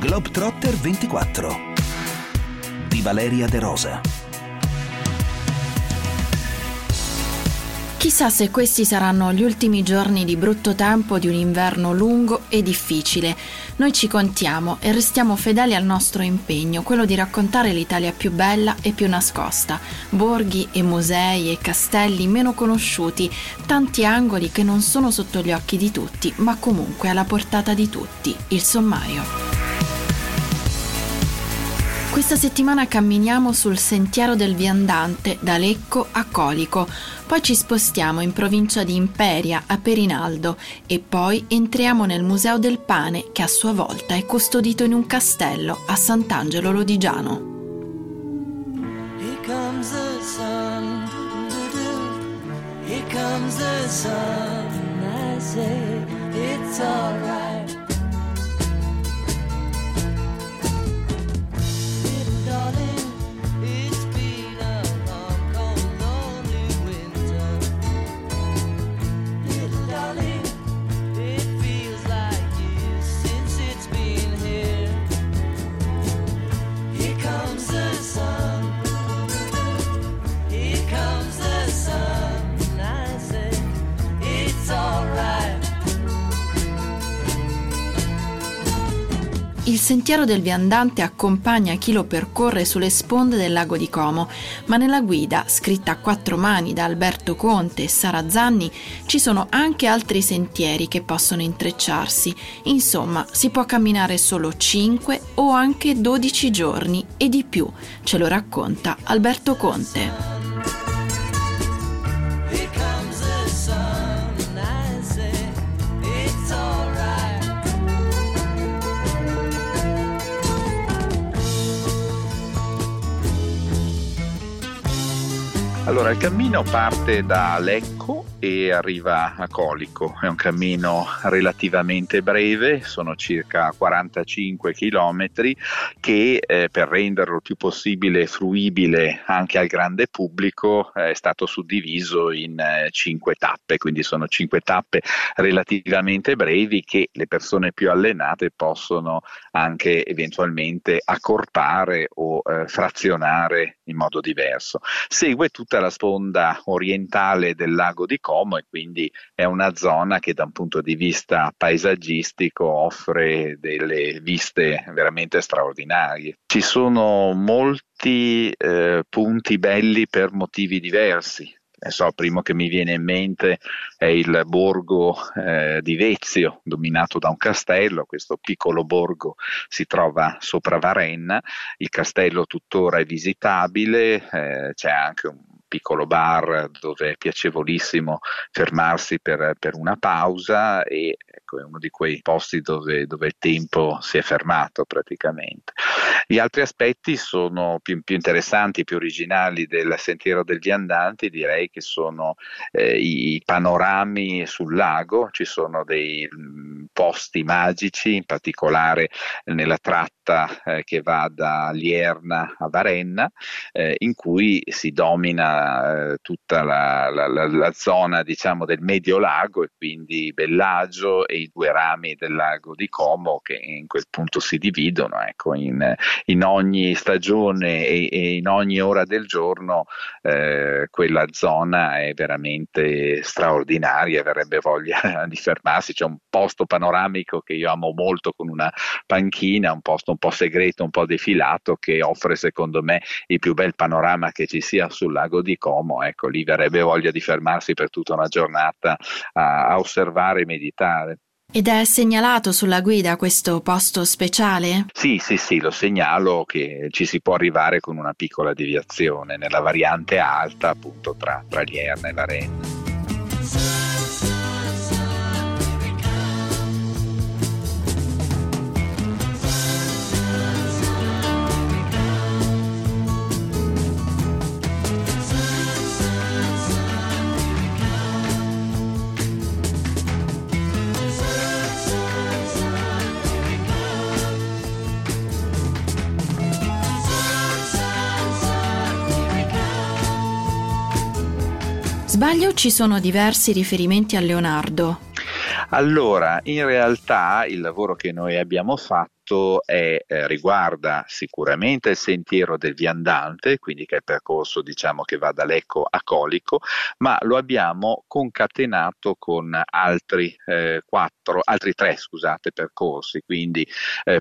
Globetrotter 24 di Valeria De Rosa. Chissà se questi saranno gli ultimi giorni di brutto tempo di un inverno lungo e difficile. Noi ci contiamo e restiamo fedeli al nostro impegno, quello di raccontare l'Italia più bella e più nascosta, borghi e musei e castelli meno conosciuti, tanti angoli che non sono sotto gli occhi di tutti, ma comunque alla portata di tutti. Il sommario. Questa settimana camminiamo sul Sentiero del Viandante, da Lecco a Colico, poi ci spostiamo in provincia di Imperia, a Perinaldo, e poi entriamo nel Museo del Pane, che a sua volta è custodito in un castello a Sant'Angelo Lodigiano. Here comes the sun, here comes the sun, I say it's all right. Il Sentiero del Viandante accompagna chi lo percorre sulle sponde del lago di Como, ma nella guida, scritta a quattro mani da Alberto Conte e Sara Zanni, ci sono anche altri sentieri che possono intrecciarsi. Insomma, si può camminare solo 5 o anche 12 giorni e di più, ce lo racconta Alberto Conte. Allora, il cammino parte da Lecco e arriva a Colico. È un cammino relativamente breve, sono circa 45 chilometri che per renderlo il più possibile fruibile anche al grande pubblico è stato suddiviso in 5 tappe, quindi sono 5 tappe relativamente brevi che le persone più allenate possono anche eventualmente accorpare o frazionare in modo diverso. Segue tutta la sponda orientale del lago di Como e quindi è una zona che da un punto di vista paesaggistico offre delle viste veramente straordinarie. Ci sono molti punti belli per motivi diversi. Il primo che mi viene in mente è il borgo di Vezio, dominato da un castello. Questo piccolo borgo si trova sopra Varenna, il castello tuttora è visitabile, c'è anche un piccolo bar dove è piacevolissimo fermarsi per una pausa e ecco, è uno di quei posti dove il tempo si è fermato praticamente. Gli altri aspetti sono più interessanti, più originali del Sentiero del Viandante, direi che sono i panorami sul lago. Ci sono dei posti magici, in particolare nella tratta che va da Lierna a Varenna, in cui si domina tutta la zona, diciamo, del medio lago, e quindi Bellagio e i due rami del lago di Como che in quel punto si dividono. Ecco, in ogni stagione e in ogni ora del giorno quella zona è veramente straordinaria, verrebbe voglia di fermarsi. C'è un posto panoramico che io amo molto, con una panchina, un posto un po' segreto, un po' defilato, che offre secondo me il più bel panorama che ci sia sul lago di Como. Ecco, lì verrebbe voglia di fermarsi per tutta una giornata a osservare e meditare. Ed è segnalato sulla guida questo posto speciale? Sì, lo segnalo, che ci si può arrivare con una piccola deviazione nella variante alta, appunto tra Lierna e Varenna. Sbaglio, ci sono diversi riferimenti a Leonardo? Allora, in realtà il lavoro che noi abbiamo fatto tutto riguarda sicuramente il sentiero del Viandante, quindi che è il percorso diciamo che va da Lecco a Colico, ma lo abbiamo concatenato con altri tre percorsi, quindi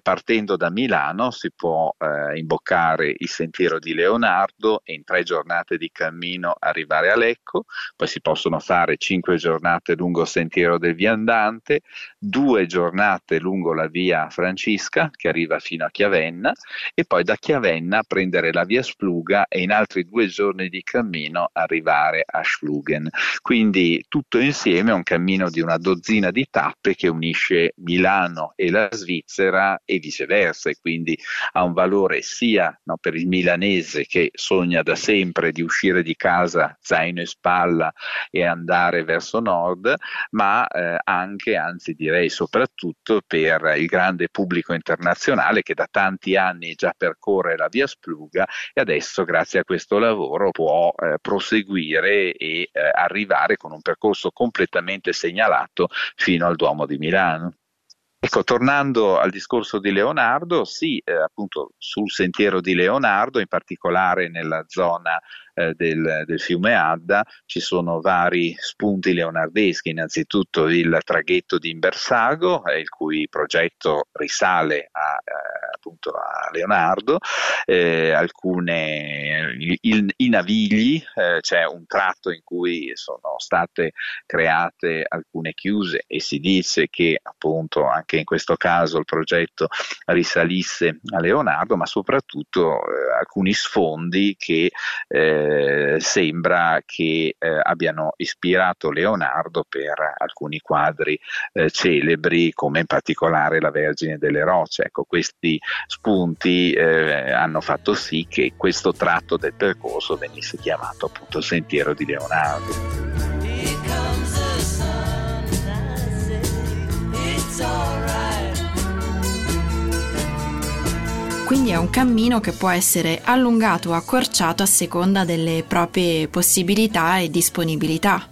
partendo da Milano si può imboccare il sentiero di Leonardo e in 3 giornate di cammino arrivare a Lecco, poi si possono fare 5 giornate lungo il sentiero del Viandante, 2 giornate lungo la via Francisca che arriva fino a Chiavenna e poi da Chiavenna prendere la via Spluga e in altri 2 giorni di cammino arrivare a Schlugen. Quindi tutto insieme è un cammino di una dozzina di tappe che unisce Milano e la Svizzera e viceversa, e quindi ha un valore sia per il milanese che sogna da sempre di uscire di casa zaino e spalla e andare verso nord, ma anche, anzi direi soprattutto per il grande pubblico internazionale che da tanti anni già percorre la via Spluga e adesso grazie a questo lavoro può proseguire e arrivare con un percorso completamente segnalato fino al Duomo di Milano. Ecco, tornando al discorso di Leonardo, sì, appunto sul sentiero di Leonardo, in particolare nella zona del fiume Adda, ci sono vari spunti leonardeschi, innanzitutto il traghetto di Imbersago, il cui progetto risale appunto a Leonardo, i navigli, c'è un tratto in cui sono state create alcune chiuse e si dice che appunto anche in questo caso il progetto risalisse a Leonardo, ma soprattutto alcuni sfondi che sembra che abbiano ispirato Leonardo per alcuni quadri celebri, come in particolare la Vergine delle Rocce. Ecco, questi spunti hanno fatto sì che questo tratto del percorso venisse chiamato appunto Sentiero di Leonardo. Quindi è un cammino che può essere allungato o accorciato a seconda delle proprie possibilità e disponibilità.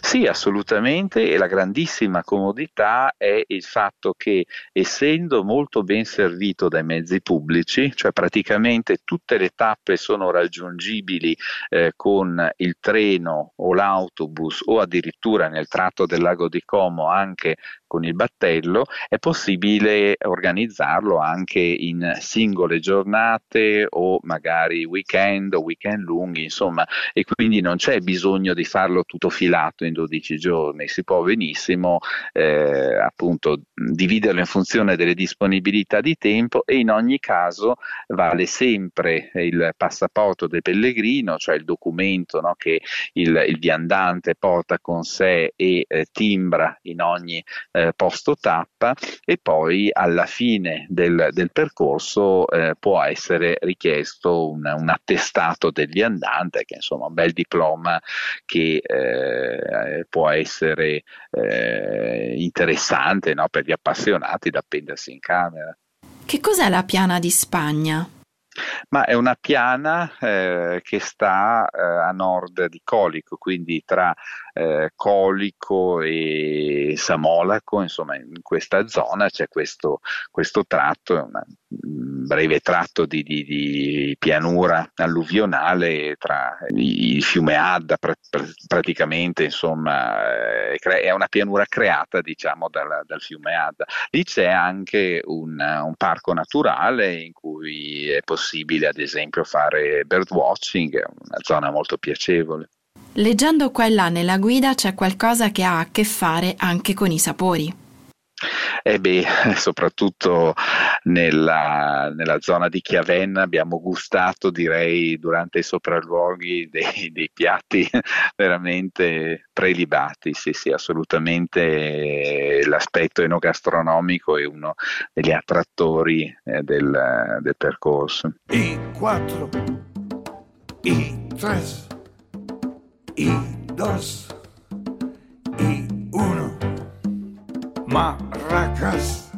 Sì, assolutamente, e la grandissima comodità è il fatto che essendo molto ben servito dai mezzi pubblici, cioè praticamente tutte le tappe sono raggiungibili con il treno o l'autobus o addirittura nel tratto del lago di Como anche con il battello, è possibile organizzarlo anche in singole giornate o magari weekend o weekend lunghi, insomma, e quindi non c'è bisogno di farlo tutto filato in 12 giorni, si può benissimo appunto dividerlo in funzione delle disponibilità di tempo e in ogni caso vale sempre il passaporto del pellegrino, cioè il documento che il viandante porta con sé e timbra in ogni posto tappa, e poi alla fine del percorso può essere richiesto un attestato del viandante, che insomma un bel diploma che può essere interessante per gli appassionati da appendersi in camera. Che cos'è la Piana di Spagna? Ma è una piana che sta a nord di Colico, quindi tra Colico e Samolaco, insomma in questa zona c'è questo tratto, un breve tratto di pianura alluvionale tra il fiume Adda praticamente, insomma è una pianura creata diciamo dal fiume Adda. Lì c'è anche un parco naturale in cui è possibile ad esempio fare birdwatching, una zona molto piacevole. Leggendo qua e là nella guida c'è qualcosa che ha a che fare anche con i sapori. Soprattutto nella zona di Chiavenna abbiamo gustato, direi, durante i sopralluoghi dei piatti veramente prelibati. Sì, assolutamente l'aspetto enogastronomico è uno degli attrattori del percorso. I 4, i 3, i 2, i 1. Maracas,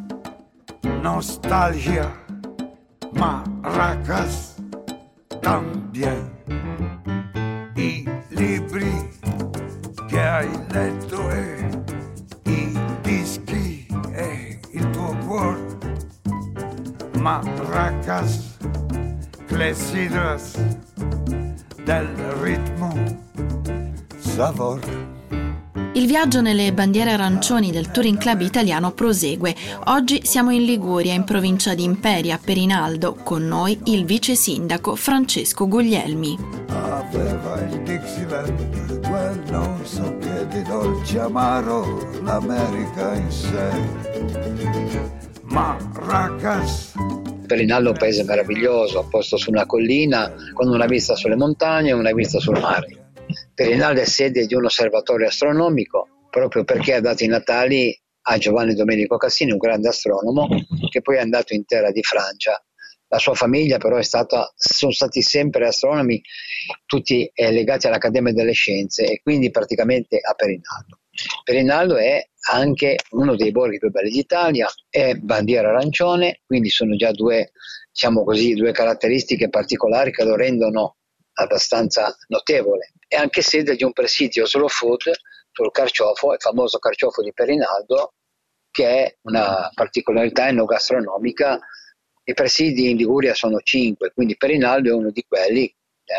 nostalgia, Maracas, también. I libri che hai letto e i dischi e il tuo cuore matracas, clessidras del ritmo, savor. Il viaggio nelle bandiere arancioni del Touring Club italiano prosegue. Oggi siamo in Liguria, in provincia di Imperia, a Perinaldo. Con noi il vice sindaco Francesco Guglielmi. Aveva il Dixieland, quel non so che di dolce amaro, l'America in sé. Maracas. Perinaldo è un paese meraviglioso, posto su una collina, con una vista sulle montagne e una vista sul mare. Perinaldo è sede di un osservatorio astronomico proprio perché ha dato i natali a Giovanni Domenico Cassini, un grande astronomo che poi è andato in terra di Francia. La sua famiglia però sono stati sempre astronomi, tutti legati all'Accademia delle Scienze e quindi praticamente a Perinaldo. Perinaldo è anche uno dei borghi più belli d'Italia, è bandiera arancione, quindi sono già due caratteristiche particolari che lo rendono abbastanza notevole. È anche sede di un presidio slow food sul carciofo, il famoso carciofo di Perinaldo, che è una particolarità enogastronomica. I presidi in Liguria sono 5, quindi Perinaldo è uno di quelli, è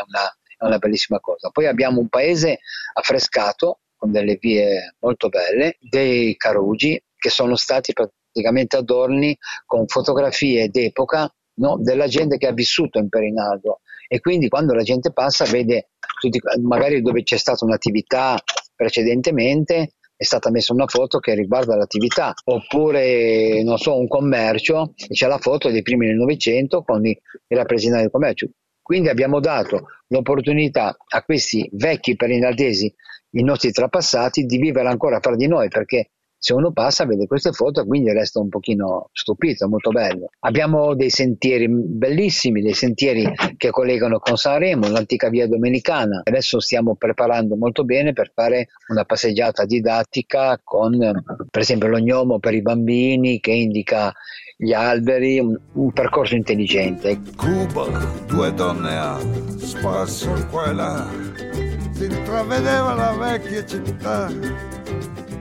una bellissima cosa. Poi abbiamo un paese affrescato con delle vie molto belle, dei carugi che sono stati praticamente adorni con fotografie d'epoca, no, della gente che ha vissuto in Perinaldo, e quindi quando la gente passa vede tutti, magari dove c'è stata un'attività precedentemente è stata messa una foto che riguarda l'attività, oppure non so, un commercio, c'è la foto dei primi del Novecento con i rappresentanti del commercio. Quindi abbiamo dato l'opportunità a questi vecchi perinaldesi, i nostri trapassati, di vivere ancora fra di noi, perché se uno passa vede queste foto, quindi resta un pochino stupito, molto bello. Abbiamo dei sentieri bellissimi, dei sentieri che collegano con Sanremo, l'antica via domenicana. Adesso stiamo preparando molto bene per fare una passeggiata didattica con, per esempio, lo gnomo per i bambini che indica gli alberi, un percorso intelligente. Cuba, due donne a spasso qua e là, si intravedeva la vecchia città.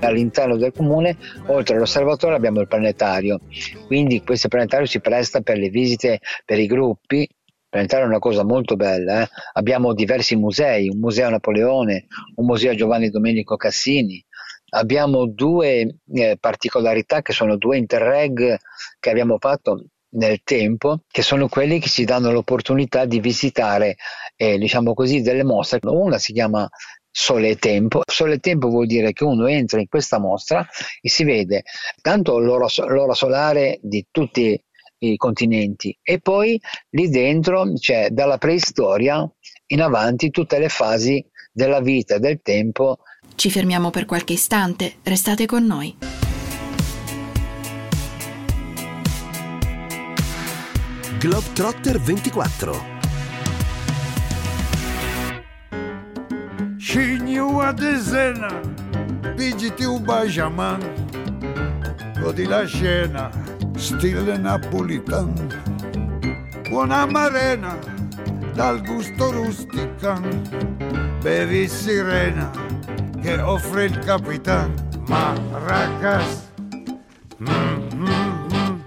All'interno del comune, oltre all'osservatorio, abbiamo il planetario, quindi questo planetario si presta per le visite per i gruppi. Il planetario è una cosa molto bella, eh? Abbiamo diversi musei, un museo a Napoleone, un museo a Giovanni Domenico Cassini. Abbiamo due particolarità che sono due interreg che abbiamo fatto nel tempo, che sono quelli che ci danno l'opportunità di visitare diciamo così, delle mostre. Una si chiama Sole e Tempo. Sole e Tempo vuol dire che uno entra in questa mostra e si vede tanto l'ora solare di tutti i continenti, e poi lì dentro c'è dalla preistoria in avanti tutte le fasi della vita, del tempo. Ci fermiamo per qualche istante, restate con noi. Globetrotter 24. Cigno a desena, pigiti un bajaman, godi la scena, stile napolitan, buona marena, dal gusto rustican, bevi sirena, che offre il capitan, Maracas.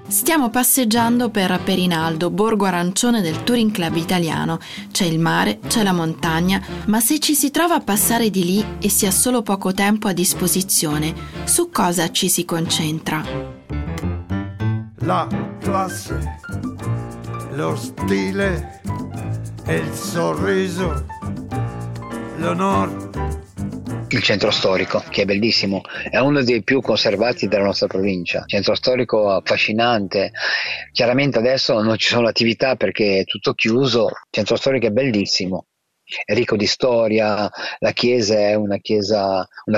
Stiamo passeggiando per Perinaldo, borgo arancione del Touring Club italiano. C'è il mare, c'è la montagna, ma se ci si trova a passare di lì e si ha solo poco tempo a disposizione, su cosa ci si concentra? La classe, lo stile e il sorriso, l'onore. Il centro storico, che è bellissimo, è uno dei più conservati della nostra provincia. Centro storico affascinante. Chiaramente adesso non ci sono attività perché è tutto chiuso. Centro storico è bellissimo, è ricco di storia. La chiesa è una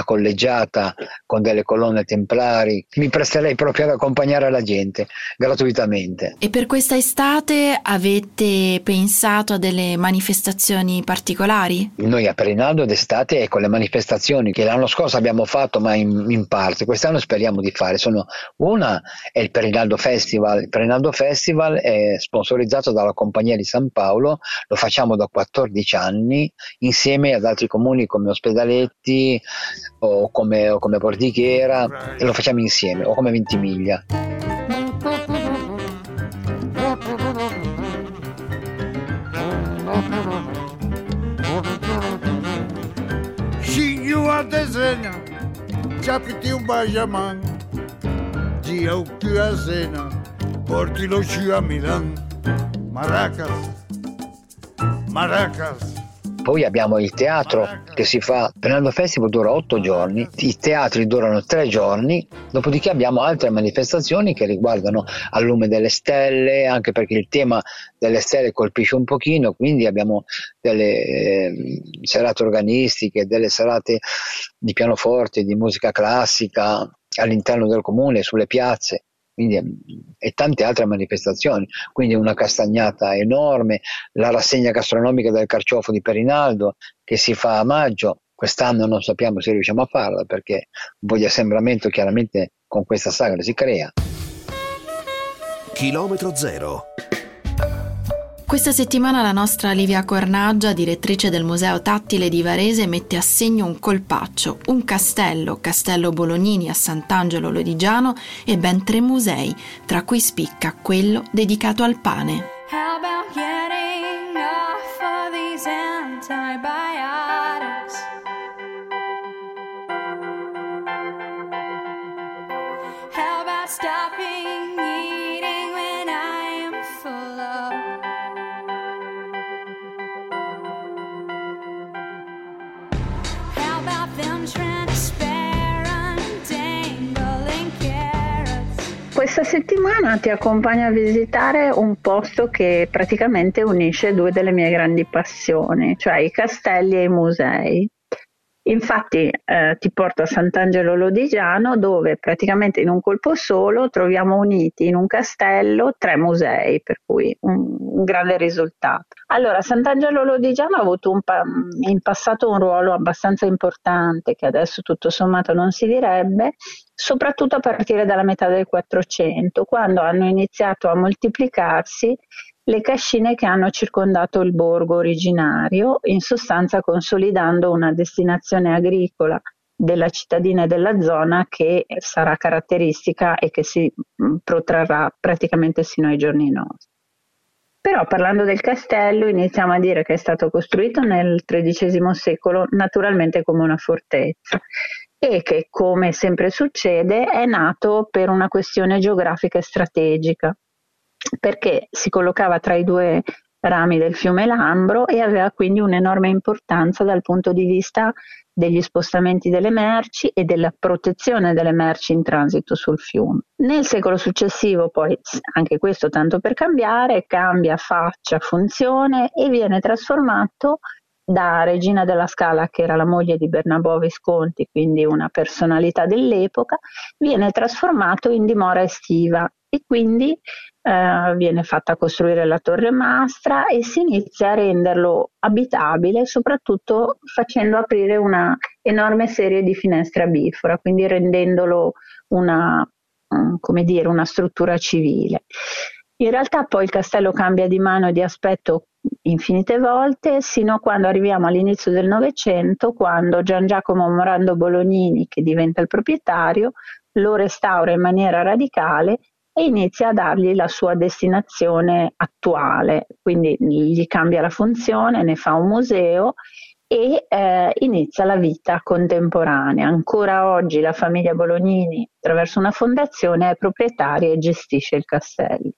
collegiata con delle colonne templari. Mi presterei proprio ad accompagnare la gente gratuitamente. E per questa estate avete pensato a delle manifestazioni particolari? Noi a Perinaldo d'estate, con le manifestazioni che l'anno scorso abbiamo fatto, ma in parte quest'anno speriamo di fare, sono una è il Perinaldo Festival. Il Perinaldo Festival è sponsorizzato dalla Compagnia di San Paolo, lo facciamo da 14 anni insieme ad altri comuni come Ospedaletti o come Portighera, e lo facciamo insieme, o come Ventimiglia. Capiti un bajamán, gira un più a Sena, porti lo sci a Milano. Maracas, Maracas. Poi abbiamo il teatro che si fa, Perinaldo Festival dura 8 giorni, i teatri durano 3 giorni, dopodiché abbiamo altre manifestazioni che riguardano al lume delle stelle, anche perché il tema delle stelle colpisce un pochino, quindi abbiamo delle serate organistiche, delle serate di pianoforte, di musica classica all'interno del comune, sulle piazze. Quindi, e tante altre manifestazioni, quindi una castagnata enorme, la rassegna gastronomica del carciofo di Perinaldo che si fa a maggio, quest'anno non sappiamo se riusciamo a farla perché un po' di assembramento chiaramente con questa sagra si crea. Chilometro zero. Questa settimana la nostra Livia Cornaggia, direttrice del Museo Tattile di Varese, mette a segno un colpaccio, un castello, Castello Bolognini a Sant'Angelo Lodigiano e ben 3 musei, tra cui spicca quello dedicato al pane. How about getting off of these antibiotics? How about stopping eating when I am full of... Questa settimana ti accompagno a visitare un posto che praticamente unisce 2 delle mie grandi passioni, cioè i castelli e i musei. Infatti ti porto a Sant'Angelo Lodigiano, dove praticamente in un colpo solo troviamo uniti in un castello 3 musei, per cui un grande risultato. Allora, Sant'Angelo Lodigiano ha avuto in passato un ruolo abbastanza importante, che adesso tutto sommato non si direbbe, soprattutto a partire dalla metà del 400, quando hanno iniziato a moltiplicarsi le cascine che hanno circondato il borgo originario, in sostanza consolidando una destinazione agricola della cittadina e della zona che sarà caratteristica e che si protrarrà praticamente sino ai giorni nostri. Però parlando del castello iniziamo a dire che è stato costruito nel XIII secolo naturalmente come una fortezza e che, come sempre succede, è nato per una questione geografica e strategica, perché si collocava tra i 2 rami del fiume Lambro e aveva quindi un'enorme importanza dal punto di vista degli spostamenti delle merci e della protezione delle merci in transito sul fiume. Nel secolo successivo poi, anche questo tanto per cambiare, cambia faccia, funzione e viene trasformato da Regina della Scala, che era la moglie di Bernabò Visconti, quindi una personalità dell'epoca, viene trasformato in dimora estiva e quindi viene fatta costruire la torre mastra e si inizia a renderlo abitabile, soprattutto facendo aprire una enorme serie di finestre a bifora, quindi rendendolo una struttura civile. In realtà poi il castello cambia di mano e di aspetto infinite volte, sino a quando arriviamo all'inizio del Novecento, quando Gian Giacomo Morando Bolognini, che diventa il proprietario, lo restaura in maniera radicale e inizia a dargli la sua destinazione attuale, quindi gli cambia la funzione, ne fa un museo e inizia la vita contemporanea. Ancora oggi la famiglia Bolognini, attraverso una fondazione, è proprietaria e gestisce il castello.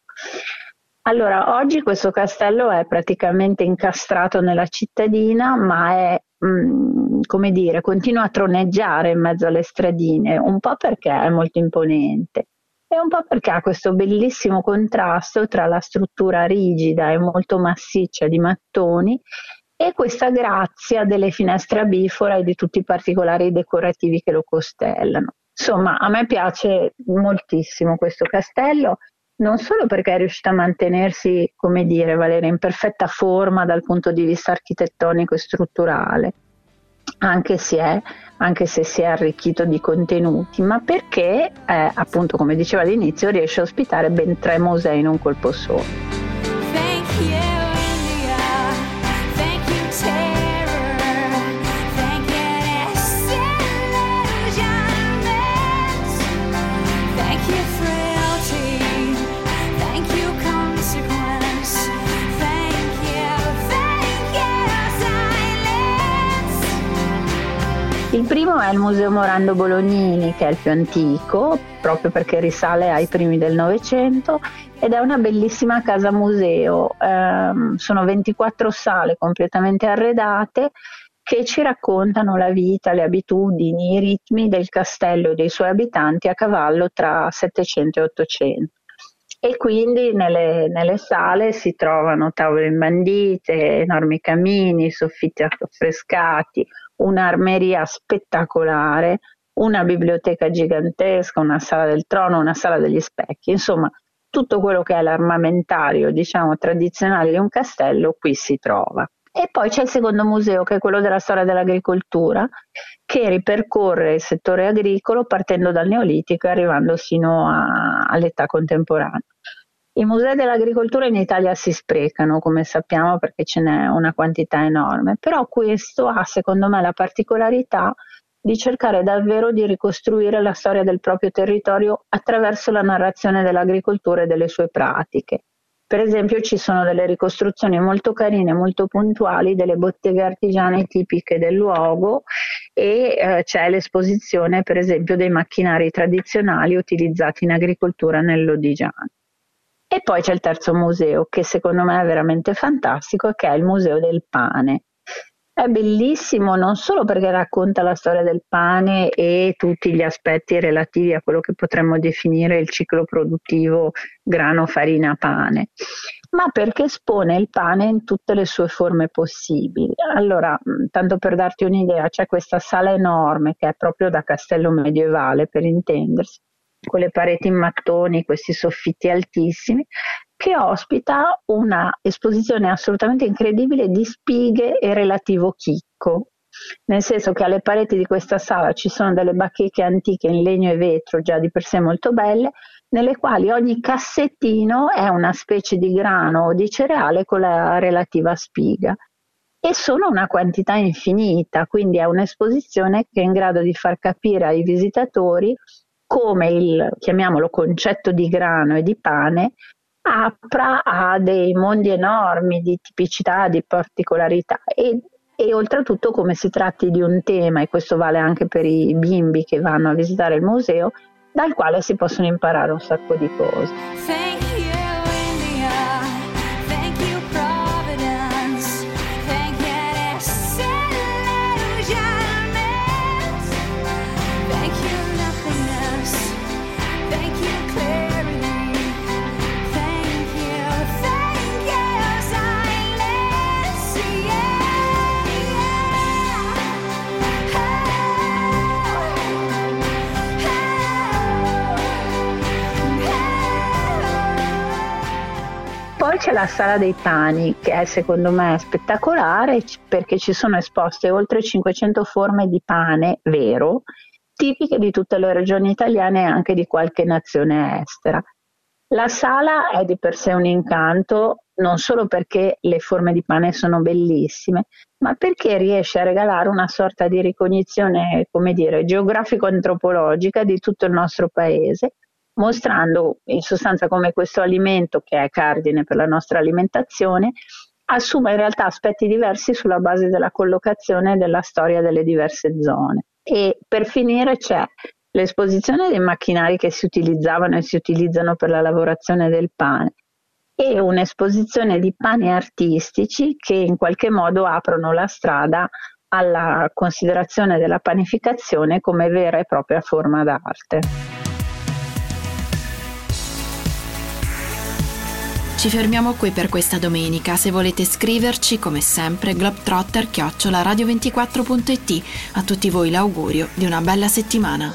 Allora, oggi questo castello è praticamente incastrato nella cittadina, ma è, continua a troneggiare in mezzo alle stradine, un po' perché è molto imponente e un po' perché ha questo bellissimo contrasto tra la struttura rigida e molto massiccia di mattoni e questa grazia delle finestre a bifora e di tutti i particolari decorativi che lo costellano. Insomma, a me piace moltissimo questo castello, non solo perché è riuscita a mantenersi, Valeria, in perfetta forma dal punto di vista architettonico e strutturale, anche se si è arricchito di contenuti, ma perché, appunto, come dicevo all'inizio, riesce a ospitare ben 3 musei in un colpo solo. Il primo è il Museo Morando Bolognini, che è il più antico, proprio perché risale ai primi del Novecento, ed è una bellissima casa museo. Sono 24 sale completamente arredate che ci raccontano la vita, le abitudini, i ritmi del castello e dei suoi abitanti a cavallo tra 700 e 800. E quindi nelle sale si trovano tavole imbandite, enormi camini, soffitti affrescati, un'armeria spettacolare, una biblioteca gigantesca, una sala del trono, una sala degli specchi, insomma tutto quello che è l'armamentario, diciamo, tradizionale di un castello qui si trova. E poi c'è il secondo museo, che è quello della storia dell'agricoltura, che ripercorre il settore agricolo partendo dal Neolitico e arrivando sino all'età contemporanea. I musei dell'agricoltura in Italia si sprecano, come sappiamo, perché ce n'è una quantità enorme, però questo ha secondo me la particolarità di cercare davvero di ricostruire la storia del proprio territorio attraverso la narrazione dell'agricoltura e delle sue pratiche. Per esempio ci sono delle ricostruzioni molto carine, molto puntuali, delle botteghe artigiane tipiche del luogo e c'è l'esposizione per esempio dei macchinari tradizionali utilizzati in agricoltura nel Lodigiano. E poi c'è il terzo museo, che secondo me è veramente fantastico, che è il Museo del Pane. È bellissimo non solo perché racconta la storia del pane e tutti gli aspetti relativi a quello che potremmo definire il ciclo produttivo grano-farina-pane, ma perché espone il pane in tutte le sue forme possibili. Allora, tanto per darti un'idea, c'è questa sala enorme che è proprio da castello medievale, per intendersi, con le pareti in mattoni, questi soffitti altissimi, che ospita una esposizione assolutamente incredibile di spighe e relativo chicco, nel senso che alle pareti di questa sala ci sono delle bacheche antiche in legno e vetro, già di per sé molto belle, nelle quali ogni cassettino è una specie di grano o di cereale con la relativa spiga. E sono una quantità infinita, quindi è un'esposizione che è in grado di far capire ai visitatori come il, chiamiamolo, concetto di grano e di pane apra a dei mondi enormi di tipicità, di particolarità e oltretutto come si tratti di un tema, e questo vale anche per i bimbi che vanno a visitare il museo, dal quale si possono imparare un sacco di cose. Poi c'è la sala dei pani, che è secondo me spettacolare perché ci sono esposte oltre 500 forme di pane vero, tipiche di tutte le regioni italiane e anche di qualche nazione estera. La sala è di per sé un incanto, non solo perché le forme di pane sono bellissime, ma perché riesce a regalare una sorta di ricognizione, come dire, geografico-antropologica di tutto il nostro paese, mostrando in sostanza come questo alimento, che è cardine per la nostra alimentazione, assume in realtà aspetti diversi sulla base della collocazione della storia delle diverse zone. E per finire c'è l'esposizione dei macchinari che si utilizzavano e si utilizzano per la lavorazione del pane e un'esposizione di pani artistici che in qualche modo aprono la strada alla considerazione della panificazione come vera e propria forma d'arte. Ci fermiamo qui per questa domenica. Se volete scriverci, come sempre, globetrotter@radio24.it. A tutti voi l'augurio di una bella settimana.